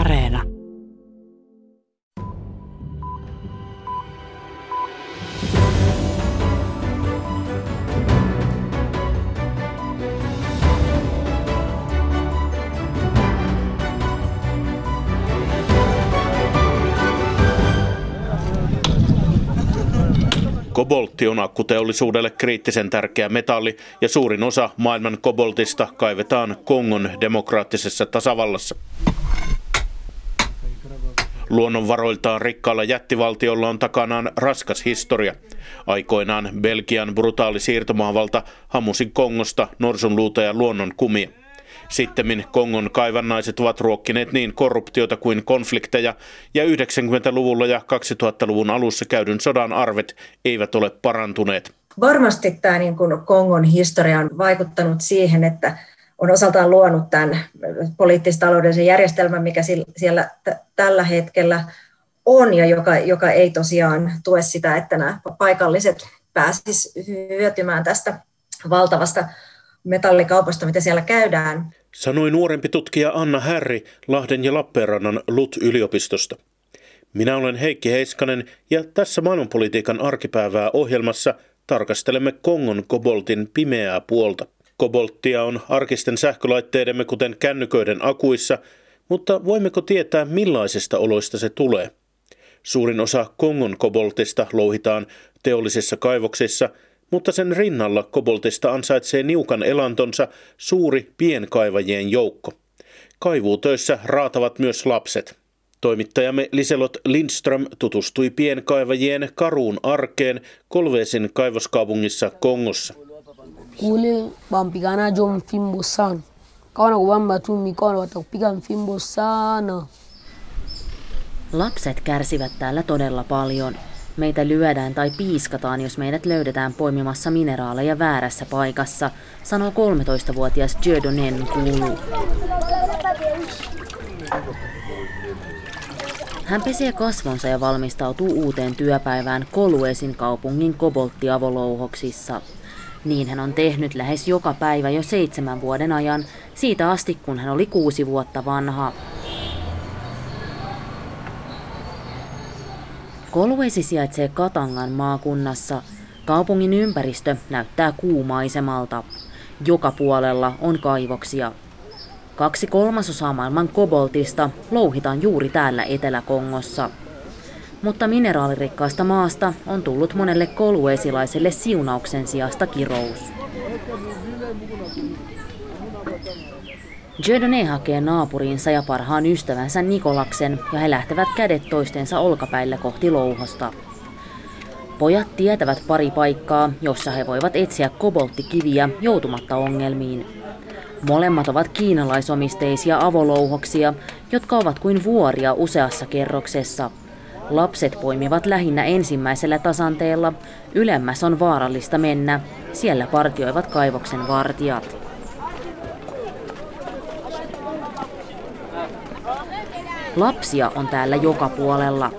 Areena. Koboltti on akkuteollisuudelle kriittisen tärkeä metalli ja suurin osa maailman koboltista kaivetaan Kongon demokraattisessa tasavallassa. Luonnonvaroiltaan rikkaalla jättivaltiolla on takanaan raskas historia. Aikoinaan Belgian brutaali siirtomaavalta hamusi Kongosta norsunluuta ja luonnon kumia. Sittemmin Kongon kaivannaiset ovat ruokkineet niin korruptiota kuin konflikteja, ja 90-luvulla ja 2000-luvun alussa käydyn sodan arvet eivät ole parantuneet. Varmasti tämä Kongon historia on vaikuttanut siihen, että on osaltaan luonut tämän poliittis-taloudellisen järjestelmän, mikä siellä tällä hetkellä on, ja joka ei tosiaan tue sitä, että nämä paikalliset pääsisivät hyötymään tästä valtavasta metallikaupasta, mitä siellä käydään. Sanoi nuorempi tutkija Anna Härri Lahden ja Lappeenrannan LUT-yliopistosta. Minä olen Heikki Heiskanen ja tässä Maailmanpolitiikan arkipäivää ohjelmassa tarkastelemme Kongon koboltin pimeää puolta. Kobolttia on arkisten sähkölaitteidemme kuten kännyköiden akuissa, mutta voimmeko tietää millaisista oloista se tulee? Suurin osa Kongon koboltista louhitaan teollisissa kaivoksissa, mutta sen rinnalla koboltista ansaitsee niukan elantonsa suuri pienkaivajien joukko. Kaivuutöissä raatavat myös lapset. Toimittajamme Liselot Lindström tutustui pienkaivajien karuun arkeen Kolwesin kaivoskaupungissa Kongossa. Lapset kärsivät täällä todella paljon. Meitä lyödään tai piiskataan, jos meidät löydetään poimimassa mineraaleja väärässä paikassa, sanoo 13-vuotias Dieudonné Nkulu. Hän pesee kasvonsa ja valmistautuu uuteen työpäivään Kolwesin kaupungin kobolttiavolouhoksissa. Niin hän on tehnyt lähes joka päivä jo 7 vuoden ajan, siitä asti kun hän oli 6 vuotta vanha. Kolwesi sijaitsee Katangan maakunnassa. Kaupungin ympäristö näyttää kuumaisemalta. Joka puolella on kaivoksia. 2/3 maailman koboltista louhitaan juuri täällä Etelä-Kongossa. Mutta mineraalirikkaasta maasta on tullut monelle kolwesilaiselle siunauksen sijasta kirous. Dieudonné hakee naapuriinsa ja parhaan ystävänsä Nikolaksen ja he lähtevät kädet toistensa olkapäillä kohti louhosta. Pojat tietävät pari paikkaa, jossa he voivat etsiä kobolttikiviä joutumatta ongelmiin. Molemmat ovat kiinalaisomisteisia avolouhoksia, jotka ovat kuin vuoria useassa kerroksessa. Lapset poimivat lähinnä ensimmäisellä tasanteella, ylemmäs on vaarallista mennä, siellä partioivat kaivoksen vartijat. Lapsia on täällä joka puolella.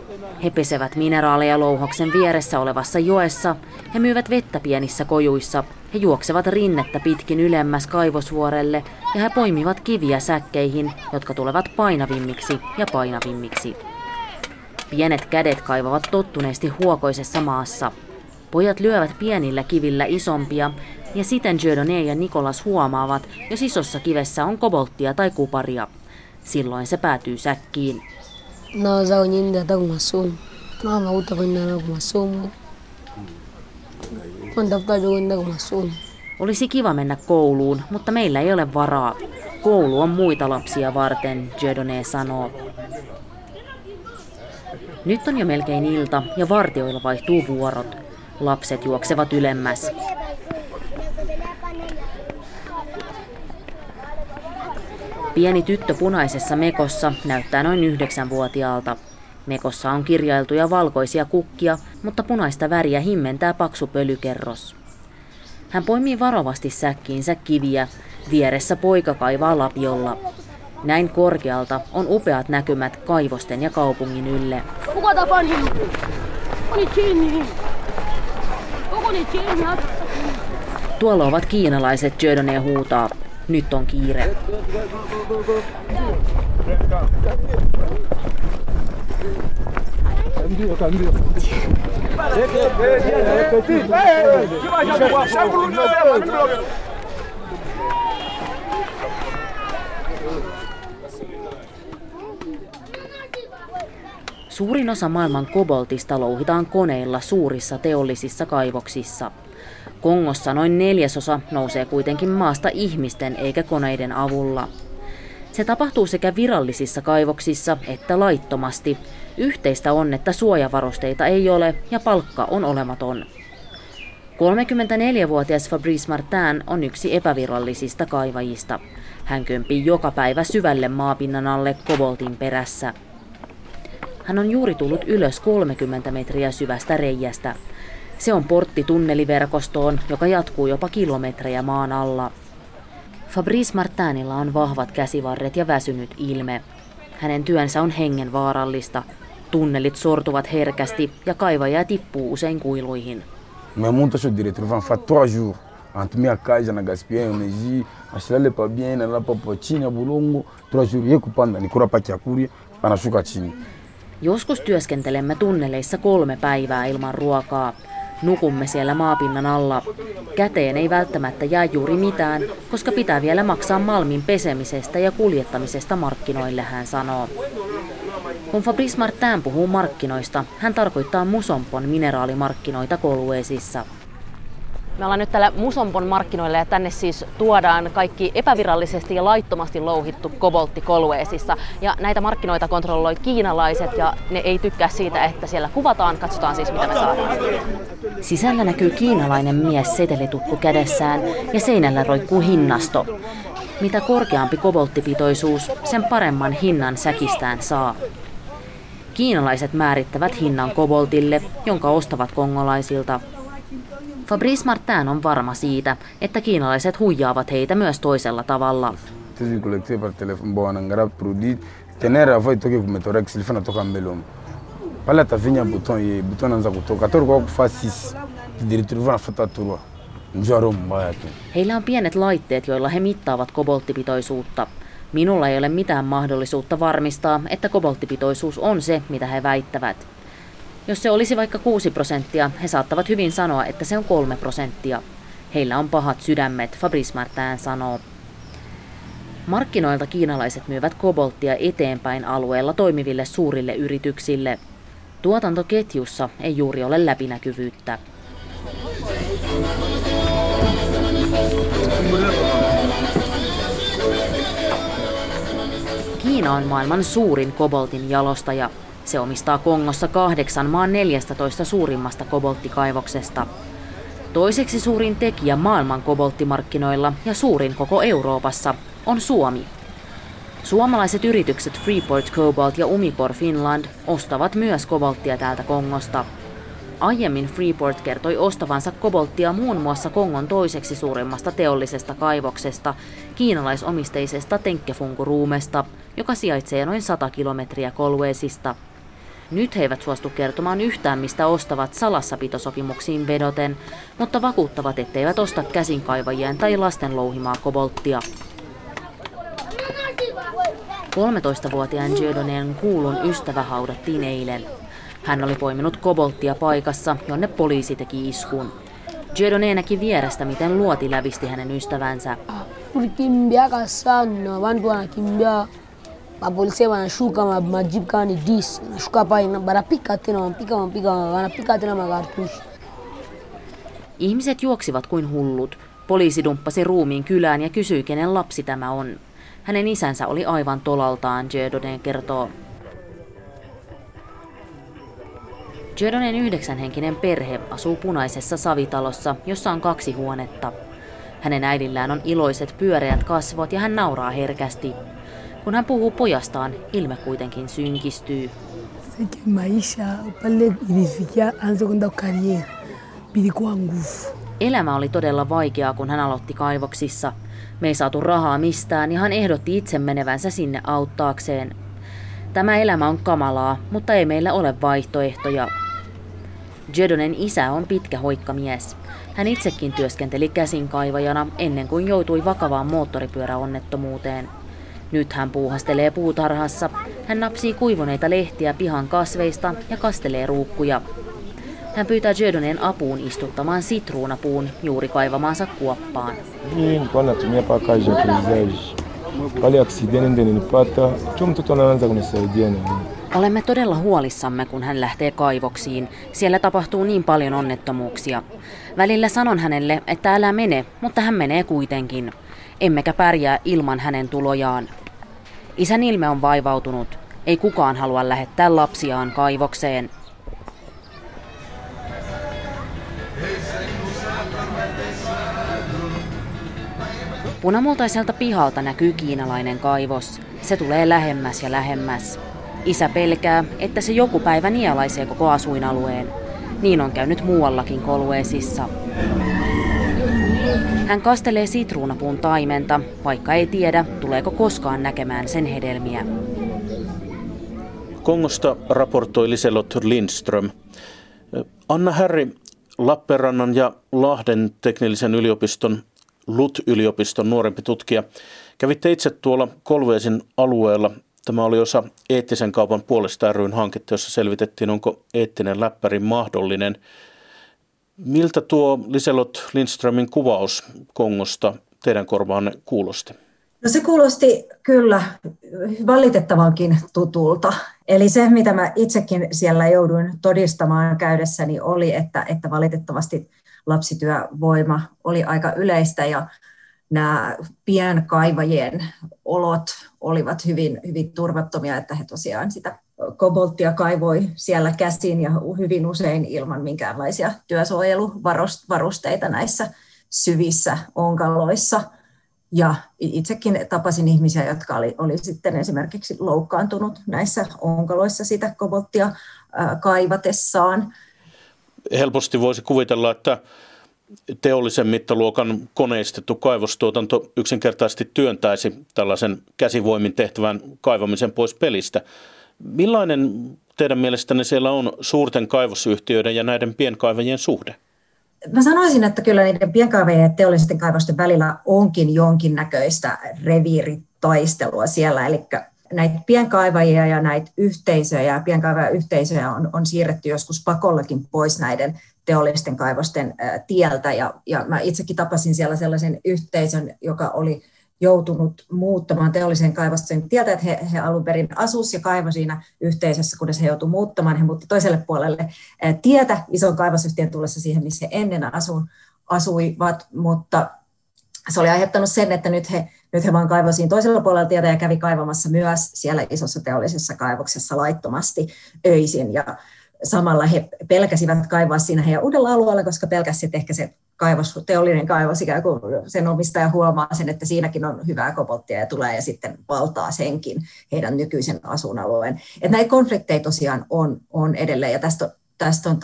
He pesevät mineraaleja louhoksen vieressä olevassa joessa, he myyvät vettä pienissä kojuissa, he juoksevat rinnettä pitkin ylemmäs kaivosvuorelle ja he poimivat kiviä säkkeihin, jotka tulevat painavimmiksi ja painavimmiksi. Pienet kädet kaivavat tottuneesti huokoisessa maassa. Pojat lyövät pienillä kivillä isompia ja siten Dieudonné ja Nicolas huomaavat, jos isossa kivessä on kobolttia tai kuparia. Silloin se päätyy säkkiin. Olisi kiva mennä kouluun, mutta meillä ei ole varaa. Koulu on muita lapsia varten, Dieudonné sanoo. Nyt on jo melkein ilta ja vartijoilla vaihtuu vuorot. Lapset juoksevat ylemmäs. Pieni tyttö punaisessa mekossa näyttää noin 9-vuotiaalta. Mekossa on kirjailtuja valkoisia kukkia, mutta punaista väriä himmentää paksu pölykerros. Hän poimii varovasti säkkiinsä kiviä. Vieressä poika kaivaa lapiolla. Näin korkealta on upeat näkymät kaivosten ja kaupungin ylle. Tuolla ovat kiinalaiset, Dieudonné huutaa. Nyt on kiire. Cambio. Suurin osa maailman koboltista louhitaan koneilla suurissa teollisissa kaivoksissa. Kongossa noin 1/4 nousee kuitenkin maasta ihmisten eikä koneiden avulla. Se tapahtuu sekä virallisissa kaivoksissa että laittomasti. Yhteistä on, että suojavarusteita ei ole ja palkka on olematon. 34-vuotias Fabrice Martin on yksi epävirallisista kaivajista. Hän kömpii joka päivä syvälle maapinnan alle koboltin perässä. Hän on juuri tullut ylös 30 metriä syvästä reiästä. Se on portti tunneliverkostoon, joka jatkuu jopa kilometrejä maan alla. Fabrice Martinilla on vahvat käsivarret ja väsynyt ilme. Hänen työnsä on hengenvaarallista. Tunnelit sortuvat herkästi ja kaivaja tippuu usein kuiluihin. Joskus työskentelemme tunneleissa 3 päivää ilman ruokaa. Nukumme siellä maapinnan alla. Käteen ei välttämättä jää juuri mitään, koska pitää vielä maksaa malmin pesemisestä ja kuljettamisesta markkinoille, hän sanoo. Kun Fabrice Martin puhuu markkinoista, hän tarkoittaa Musompon mineraalimarkkinoita Kolwezissa. Me ollaan nyt täällä Musompon markkinoilla ja tänne siis tuodaan kaikki epävirallisesti ja laittomasti louhittu koboltti Kolwezissa. Ja näitä markkinoita kontrolloi kiinalaiset ja ne ei tykkää siitä, että siellä kuvataan. Katsotaan siis, mitä me saadaan. Sisällä näkyy kiinalainen mies setelitukku kädessään ja seinällä roikkuu hinnasto. Mitä korkeampi kobolttipitoisuus, sen paremman hinnan säkistään saa. Kiinalaiset määrittävät hinnan koboltille, jonka ostavat kongolaisilta. Fabrice Martin on varma siitä, että kiinalaiset huijaavat heitä myös toisella tavalla. Heillä on pienet laitteet, joilla he mittaavat kobolttipitoisuutta. Minulla ei ole mitään mahdollisuutta varmistaa, että kobolttipitoisuus on se, mitä he väittävät. Jos se olisi vaikka 6%, he saattavat hyvin sanoa, että se on 3%. Heillä on pahat sydämet, Fabrice Martin sanoo. Markkinoilta kiinalaiset myyvät kobolttia eteenpäin alueella toimiville suurille yrityksille. Tuotantoketjussa ei juuri ole läpinäkyvyyttä. Kiina on maailman suurin koboltin jalostaja. Se omistaa Kongossa 8 maan 14 suurimmasta kobolttikaivoksesta. Toiseksi suurin tekijä maailman kobolttimarkkinoilla ja suurin koko Euroopassa on Suomi. Suomalaiset yritykset Freeport Cobalt ja Umicore Finland ostavat myös kobolttia täältä Kongosta. Aiemmin Freeport kertoi ostavansa kobolttia muun muassa Kongon toiseksi suurimmasta teollisesta kaivoksesta, kiinalaisomisteisesta Tenkkefunkuruumesta, joka sijaitsee noin 100 kilometriä Kolwezista. Nyt he eivät suostu kertomaan yhtään, mistä ostavat salassapitosopimuksiin vedoten, mutta vakuuttavat, etteivät osta käsinkaivajien tai lasten louhimaa kobolttia. 13-vuotiaan Dieudonné Kuulun ystävä haudattiin eilen. Hän oli poiminut kobolttia paikassa, jonne poliisi teki iskun. Dieudonné näki vierestä, miten luoti lävisti hänen ystävänsä. Ihmiset juoksivat kuin hullut. Poliisi dumppasi ruumiin kylään ja kysyi, kenen lapsi tämä on. Hänen isänsä oli aivan tolaltaan, Dieudonné kertoo. Dieudonén 9-henkinen perhe asuu punaisessa savitalossa, jossa on 2 huonetta. Hänen äidillään on iloiset pyöreät kasvot ja hän nauraa herkästi. Kun hän puhuu pojastaan, ilme kuitenkin synkistyy. Elämä oli todella vaikeaa, kun hän aloitti kaivoksissa. Me ei saatu rahaa mistään ja hän ehdotti itse menevänsä sinne auttaakseen. Tämä elämä on kamalaa, mutta ei meillä ole vaihtoehtoja. Dieudonén isä on pitkä hoikkamies. Hän itsekin työskenteli käsinkaivajana ennen kuin joutui vakavaan moottoripyöräonnettomuuteen. Nyt hän puuhastelee puutarhassa. Hän napsii kuivuneita lehtiä pihan kasveista ja kastelee ruukkuja. Hän pyytää Jördonen apuun istuttamaan sitruunapuun juuri kaivamaansa kuoppaan. Olemme todella huolissamme, kun hän lähtee kaivoksiin. Siellä tapahtuu niin paljon onnettomuuksia. Välillä sanon hänelle, että älä mene, mutta hän menee kuitenkin. Emmekä pärjää ilman hänen tulojaan. Isän ilme on vaivautunut. Ei kukaan halua lähettää lapsiaan kaivokseen. Punamultaiselta pihalta näkyy kiinalainen kaivos. Se tulee lähemmäs ja lähemmäs. Isä pelkää, että se joku päivä nielaisee koko asuinalueen. Niin on käynyt muuallakin Kolwezissa. Hän kastelee sitruunapuun taimenta, vaikka ei tiedä, tuleeko koskaan näkemään sen hedelmiä. Kongosta raportoi Liselott Lindström. Anna Härri, Lappeenrannan ja Lahden teknillisen yliopiston, LUT-yliopiston nuorempi tutkija, kävitte itse tuolla Kolwezin alueella. Tämä oli osa eettisen kaupan puolesta ryn hanketta, jossa selvitettiin, onko eettinen läppäri mahdollinen. Miltä tuo Liselott Lindströmin kuvaus Kongosta teidän korvaanne kuulosti? No se kuulosti kyllä valitettavankin tutulta. Eli se, mitä mä itsekin siellä jouduin todistamaan käydessäni, oli, että valitettavasti lapsityövoima oli aika yleistä ja nämä pienkaivajien olot olivat hyvin, hyvin turvattomia, että he tosiaan sitä kobolttia kaivoi siellä käsin ja hyvin usein ilman minkäänlaisia työsuojeluvarusteita näissä syvissä onkaloissa. Ja itsekin tapasin ihmisiä, jotka oli sitten esimerkiksi loukkaantunut näissä onkaloissa sitä kobolttia kaivatessaan. Helposti voisi kuvitella, että teollisen mittaluokan koneistettu kaivostuotanto yksinkertaisesti työntäisi tällaisen käsivoimin tehtävän kaivamisen pois pelistä. Millainen teidän mielestänne siellä on suurten kaivosyhtiöiden ja näiden pienkaivajien suhde? Mä sanoisin, että kyllä niiden pienkaivajien ja teollisten kaivosten välillä onkin jonkinnäköistä reviiritaistelua siellä. Eli näitä pienkaivajia ja näitä yhteisöjä, pienkaivajayhteisöjä on siirretty joskus pakollakin pois näiden teollisten kaivosten tieltä. Ja mä itsekin tapasin siellä sellaisen yhteisön, joka oli joutunut muuttamaan teollisen kaivosten tieltä, että he alun perin asuivat ja kaivoi siinä yhteisössä, kunnes he joutuivat muuttamaan. He muutti toiselle puolelle tietä ison kaivosyhtiön tullessa siihen, missä he ennen asuivat, mutta se oli aiheuttanut sen, että nyt he vaan kaivoi siinä toisella puolella tietä ja kävi kaivamassa myös siellä isossa teollisessa kaivoksessa laittomasti öisin. Ja samalla he pelkäsivät kaivaa siinä heidän uudella alueella, koska pelkäsivät ehkä se teollinen kaivos, ikään kuin sen omistaja huomaa sen, että siinäkin on hyvää kobolttia ja tulee ja sitten valtaa senkin heidän nykyisen asuinalueen. Että näitä konflikteja tosiaan on edelleen ja tästä on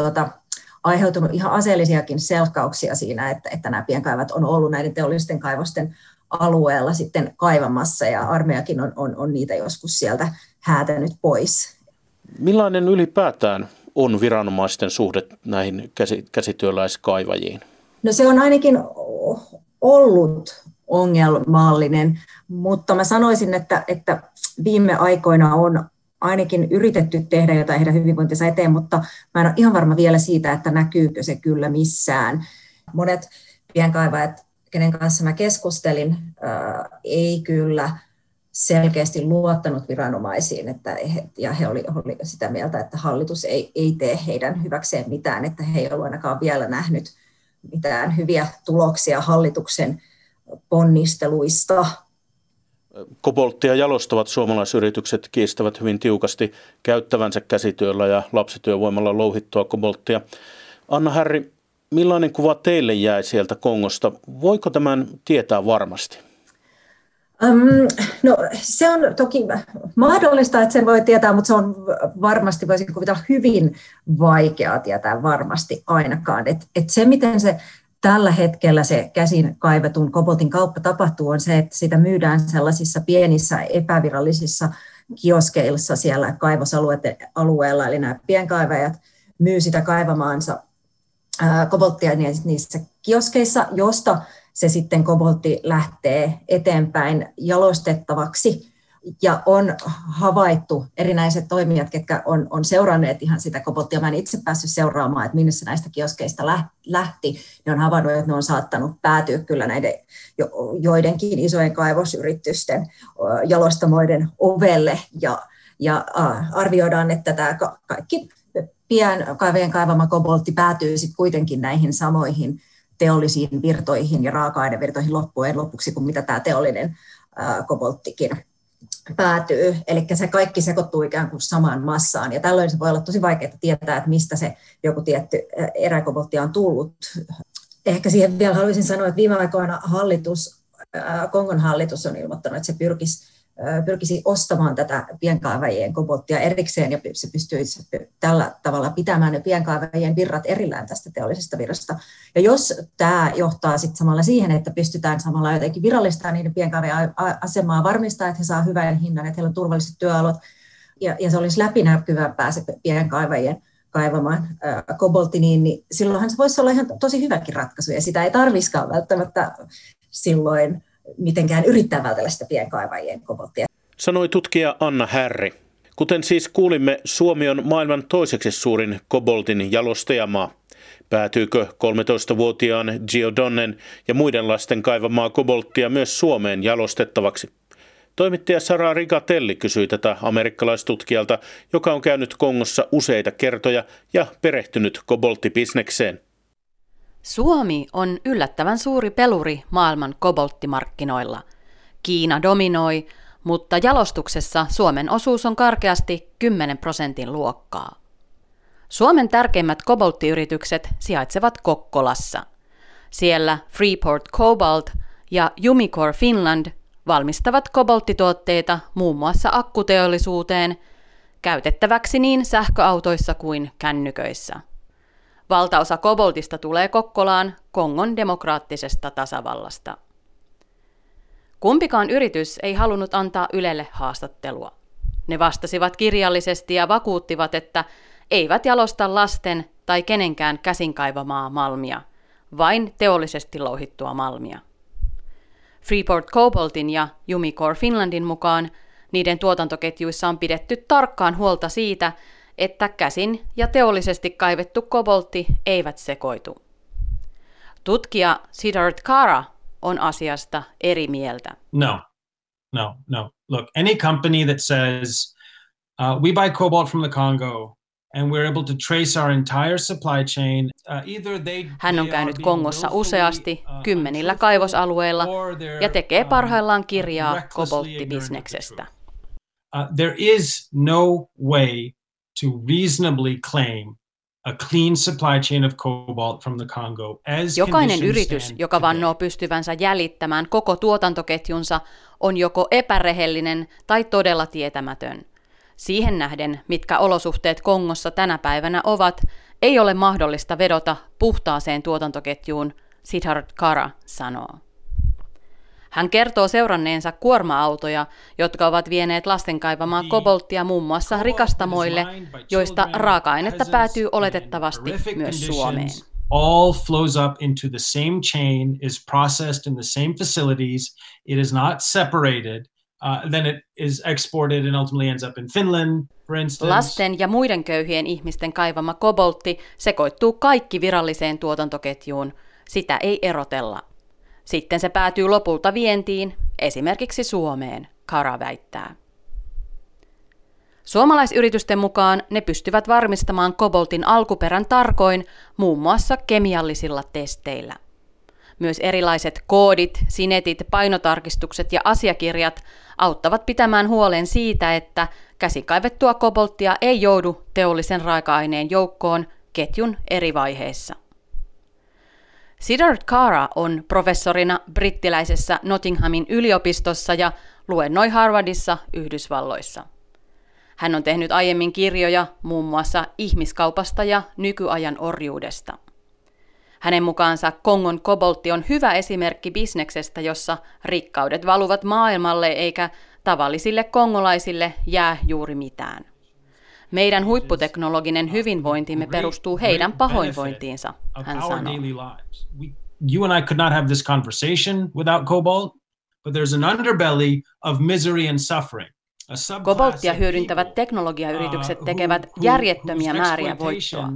aiheutunut ihan aseellisiakin selkkauksia siinä, että nämä pienkaivat on ollut näiden teollisten kaivosten alueella sitten kaivamassa ja armeijakin on niitä joskus sieltä häätänyt pois. Millainen ylipäätään on viranomaisten suhde näihin käsityöläiskaivajiin? No se on ainakin ollut ongelmallinen, mutta mä sanoisin, että viime aikoina on ainakin yritetty tehdä jotain heidän hyvinvointinsa eteen, mutta mä en ole ihan varma vielä siitä, että näkyykö se kyllä missään. Monet pienkaivajat, kenen kanssa mä keskustelin, ei kyllä selkeästi luottanut viranomaisiin, ja he oli sitä mieltä, että hallitus ei tee heidän hyväkseen mitään, että he ei ole ainakaan vielä nähnyt mitään hyviä tuloksia hallituksen ponnisteluista. Kobolttia jalostavat suomalaisyritykset kiistävät hyvin tiukasti käyttävänsä käsityöllä ja lapsityövoimalla louhittua kobolttia. Anna Härri, millainen kuva teille jäi sieltä Kongosta? Voiko tämän tietää varmasti? No se on toki mahdollista, että sen voi tietää, mutta se on varmasti, voisin kuvitella, hyvin vaikeaa tietää varmasti ainakaan. Et se, miten se tällä hetkellä se käsin kaivetun koboltin kauppa tapahtuu, on se, että sitä myydään sellaisissa pienissä epävirallisissa kioskeissa siellä kaivosalueella, eli nämä pienkaivajat myy sitä kaivamaansa kobolttia niissä kioskeissa, josta se sitten koboltti lähtee eteenpäin jalostettavaksi ja on havaittu erinäiset toimijat, ketkä on seuranneet ihan sitä Kobottia. Mä en itse päässyt seuraamaan, että minne se näistä kioskeista lähti. Ne on havainnut, että ne on saattanut päätyä kyllä näiden joidenkin isojen kaivosyritysten jalostamoiden ovelle. Ja arvioidaan, että tämä kaikki pienkaiveen kaivama koboltti päätyy sitten kuitenkin näihin samoihin teollisiin virtoihin ja raaka-ainevirtoihin loppujen lopuksi, kuin mitä tämä teollinen kobolttikin päätyy. Eli se kaikki sekoittuu ikään kuin samaan massaan, ja tällöin se voi olla tosi vaikeaa tietää, että mistä se joku tietty eräkobolttia on tullut. Ehkä siihen vielä haluaisin sanoa, että viime aikoina Kongon hallitus on ilmoittanut, että se pyrkisi ostamaan tätä pienkaivajien kobolttia erikseen, ja se pystyisi tällä tavalla pitämään ne pienkaivajien virrat erillään tästä teollisesta virrasta. Ja jos tämä johtaa sitten samalla siihen, että pystytään samalla jotenkin virallistamaan niiden pienkaivajien asemaa, varmistaa, että he saa hyvän hinnan, että heillä on turvalliset työolot, ja se olisi läpinäkyvämpää se pienkaivajien kaivamaan koboltti, niin silloinhan se voisi olla ihan tosi hyväkin ratkaisu, ja sitä ei tarvitsisikaan välttämättä silloin mitenkään yrittää vältellä sitä pienkaivajien kobolttia. Sanoi tutkija Anna Härri. Kuten siis kuulimme, Suomi on maailman toiseksi suurin koboltin jalostajamaa. Päätyykö 13-vuotiaan Giodonnen ja muiden lasten kaivamaa kobolttia myös Suomeen jalostettavaksi? Toimittaja Sara Rigatelli kysyi tätä amerikkalaistutkijalta, joka on käynyt Kongossa useita kertoja ja perehtynyt kobolttibisnekseen. Suomi on yllättävän suuri peluri maailman kobolttimarkkinoilla. Kiina dominoi, mutta jalostuksessa Suomen osuus on karkeasti 10% luokkaa. Suomen tärkeimmät kobolttiyritykset sijaitsevat Kokkolassa. Siellä Freeport Cobalt ja Umicore Finland valmistavat kobolttituotteita muun muassa akkuteollisuuteen, käytettäväksi niin sähköautoissa kuin kännyköissä. Valtaosa koboltista tulee Kokkolaan Kongon demokraattisesta tasavallasta. Kumpikaan yritys ei halunnut antaa Ylelle haastattelua. Ne vastasivat kirjallisesti ja vakuuttivat, että eivät jalosta lasten tai kenenkään käsinkaivamaa malmia, vain teollisesti louhittua malmia. Freeport Cobaltin ja Umicore Finlandin mukaan niiden tuotantoketjuissa on pidetty tarkkaan huolta siitä, että käsin ja teollisesti kaivettu koboltti eivät sekoitu. Tutkija Siddharth Kara on asiasta eri mieltä. No. Look, any company that says we buy cobalt from the Congo and we're able to trace our entire supply chain, either they... Hän on käynyt Kongossa useasti 10 kaivosalueella ja tekee parhaillaan kirjaa kobolttibisneksestä. There is no way to reasonably claim a clean supply chain of cobalt from the Congo. Jokainen yritys, joka vannoo pystyvänsä jäljittämään koko tuotantoketjunsa, on joko epärehellinen tai todella tietämätön. Siihen nähden, mitkä olosuhteet Kongossa tänä päivänä ovat, ei ole mahdollista vedota puhtaaseen tuotantoketjuun, Siddharth Kara sanoo. Hän kertoo seuranneensa kuorma-autoja, jotka ovat vieneet lasten kaivamaa kobolttia muun muassa rikastamoille, joista raaka-ainetta päätyy oletettavasti myös Suomeen. All flows up into the same chain, is processed in the same facilities, it is not separated, then it is exported and ultimately ends up in Finland, for instance. Lasten ja muiden köyhien ihmisten kaivama koboltti sekoittuu kaikki viralliseen tuotantoketjuun. Sitä ei erotella. Sitten se päätyy lopulta vientiin, esimerkiksi Suomeen, Kara väittää. Suomalaisyritysten mukaan ne pystyvät varmistamaan koboltin alkuperän tarkoin muun muassa kemiallisilla testeillä. Myös erilaiset koodit, sinetit, painotarkistukset ja asiakirjat auttavat pitämään huolen siitä, että käsikaivettua kobolttia ei joudu teollisen raaka-aineen joukkoon ketjun eri vaiheissa. Siddharth Kara on professorina brittiläisessä Nottinghamin yliopistossa ja luennoi Harvardissa, Yhdysvalloissa. Hän on tehnyt aiemmin kirjoja muun muassa ihmiskaupasta ja nykyajan orjuudesta. Hänen mukaansa Kongon koboltti on hyvä esimerkki bisneksestä, jossa rikkaudet valuvat maailmalle eikä tavallisille kongolaisille jää juuri mitään. Meidän huipputeknologinen hyvinvointimme perustuu heidän pahoinvointiinsa, hän sanoi. but there's an underbelly of misery and suffering. Kobolttia hyödyntävät teknologiayritykset tekevät järjettömiä määriä voittoa.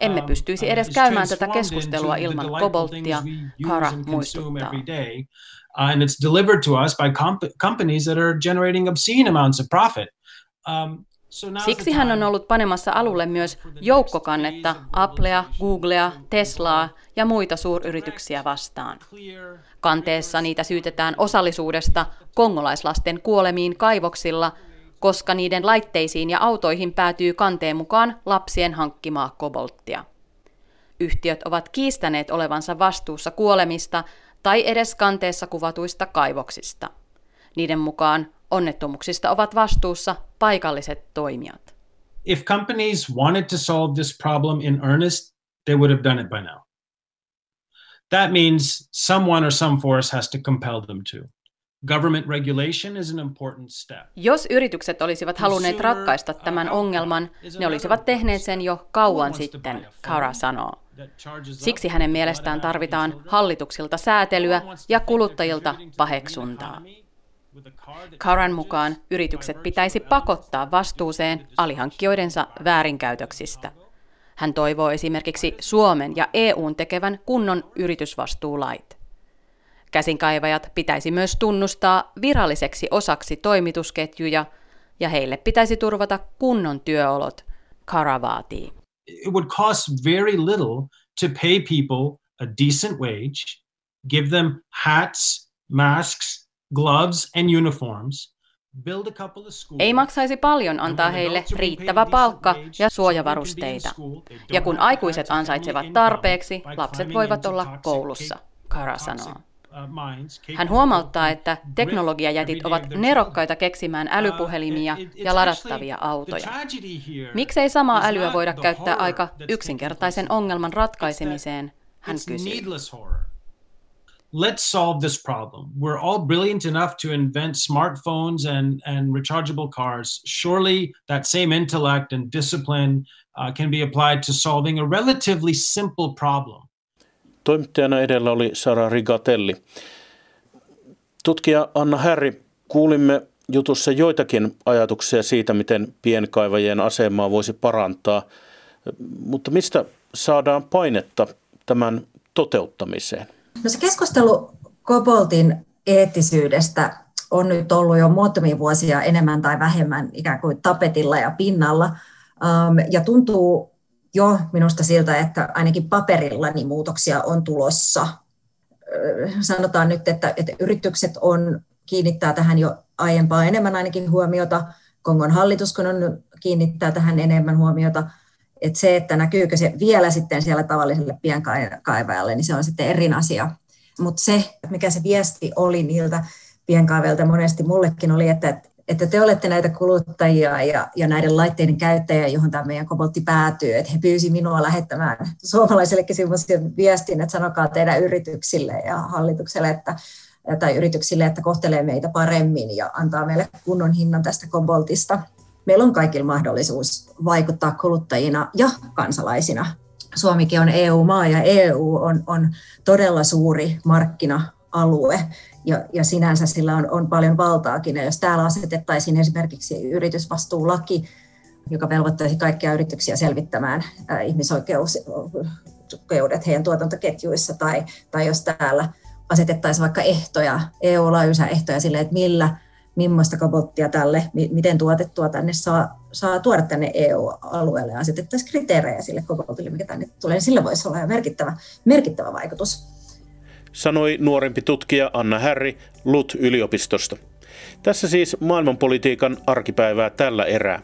Emme pystyisi edes käymään tätä keskustelua ilman kobolttia, Kara muistuttaa. And it's delivered to us by companies that are generating obscene amounts of profit. Siksi hän on ollut panemassa alulle myös joukkokannetta Applea, Googlea, Teslaa ja muita suuryrityksiä vastaan. Kanteessa niitä syytetään osallisuudesta kongolaislasten kuolemiin kaivoksilla, koska niiden laitteisiin ja autoihin päätyy kanteen mukaan lapsien hankkimaa kobolttia. Yhtiöt ovat kiistäneet olevansa vastuussa kuolemista tai edes kanteessa kuvatuista kaivoksista. Niiden mukaan onnettomuuksista ovat vastuussa paikalliset toimijat. If companies wanted to solve this problem in earnest, they would have done it by now. That means someone or some force has to compel them to. Government regulation is an important step. Jos yritykset olisivat halunneet ratkaista tämän ongelman, ne olisivat tehneet sen jo kauan sitten, Kara sanoo. Siksi hänen mielestään tarvitaan hallituksilta säätelyä ja kuluttajilta paheksuntaa. Karan mukaan yritykset pitäisi pakottaa vastuuseen alihankkijoidensa väärinkäytöksistä. Hän toivoo esimerkiksi Suomen ja EU:n tekevän kunnon yritysvastuulait. Käsinkaivajat pitäisi myös tunnustaa viralliseksi osaksi toimitusketjuja ja heille pitäisi turvata kunnon työolot, Kara vaatii. It would cost very little to pay people a decent wage, give them hats, masks, gloves and uniforms, build a couple of schools. Ei maksaisi paljon antaa heille riittävä palkka ja suojavarusteita. Ja kun aikuiset ansaitsevat tarpeeksi, lapset voivat olla koulussa, Kara sanoo. Hän huomauttaa, että teknologiajätit ovat nerokkaita keksimään älypuhelimia ja ladattavia autoja. Miksei samaa älyä voida käyttää aika yksinkertaisen ongelman ratkaisemiseen, hän kysyy. Let's solve this problem. We're all brilliant enough to invent smartphones and rechargeable cars. Surely that same intellect and discipline can be applied to solving a relatively simple problem. Toimittajana edellä oli Sara Rigatelli. Tutkija Anna Härri, kuulimme jutussa joitakin ajatuksia siitä, miten pienkaivajien asemaa voisi parantaa, mutta mistä saadaan painetta tämän toteuttamiseen? No, se keskustelu koboltin eettisyydestä on nyt ollut jo muutamia vuosia enemmän tai vähemmän ikään kuin tapetilla ja pinnalla, ja tuntuu jo minusta siltä, että ainakin paperilla niin muutoksia on tulossa. Sanotaan nyt, että yritykset kiinnittää tähän jo aiempaa enemmän ainakin huomiota. Kongon hallitus kiinnittää tähän enemmän huomiota. Että se, että näkyykö se vielä sitten siellä tavalliselle pienkaivajalle, niin se on sitten eri asia. Mutta se, mikä se viesti oli niiltä pienkaivajalta monesti mullekin oli, että te olette näitä kuluttajia ja näiden laitteiden käyttäjiä, johon tämä meidän koboltti päätyy. Että he pyysi minua lähettämään suomalaisellekin sellaisen viestin, että sanokaa teidän yrityksille ja hallitukselle tai yrityksille, että kohtelee meitä paremmin ja antaa meille kunnon hinnan tästä koboltista. Meillä on kaikilla mahdollisuus vaikuttaa kuluttajina ja kansalaisina. Suomikin on EU-maa ja EU on todella suuri markkina-alue. Ja sinänsä sillä on paljon valtaakin. Ja jos täällä asetettaisiin esimerkiksi yritysvastuulaki, joka velvoittaisi kaikkia yrityksiä selvittämään ihmisoikeudet heidän tuotantoketjuissa, tai jos täällä asetettaisiin vaikka ehtoja, EU-laajuisia ehtoja sille, että millaista kobolttia tälle, miten tuotettua tänne saa tuoda tänne EU-alueelle, ja asetettaisiin kriteerejä sille koboltille, mikä tänne tulee, niin sillä voisi olla jo merkittävä vaikutus. Sanoi nuorempi tutkija Anna Härri LUT-yliopistosta. Tässä siis maailmanpolitiikan arkipäivää tällä erää.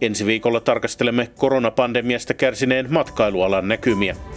Ensi viikolla tarkastelemme koronapandemiasta kärsineen matkailualan näkymiä.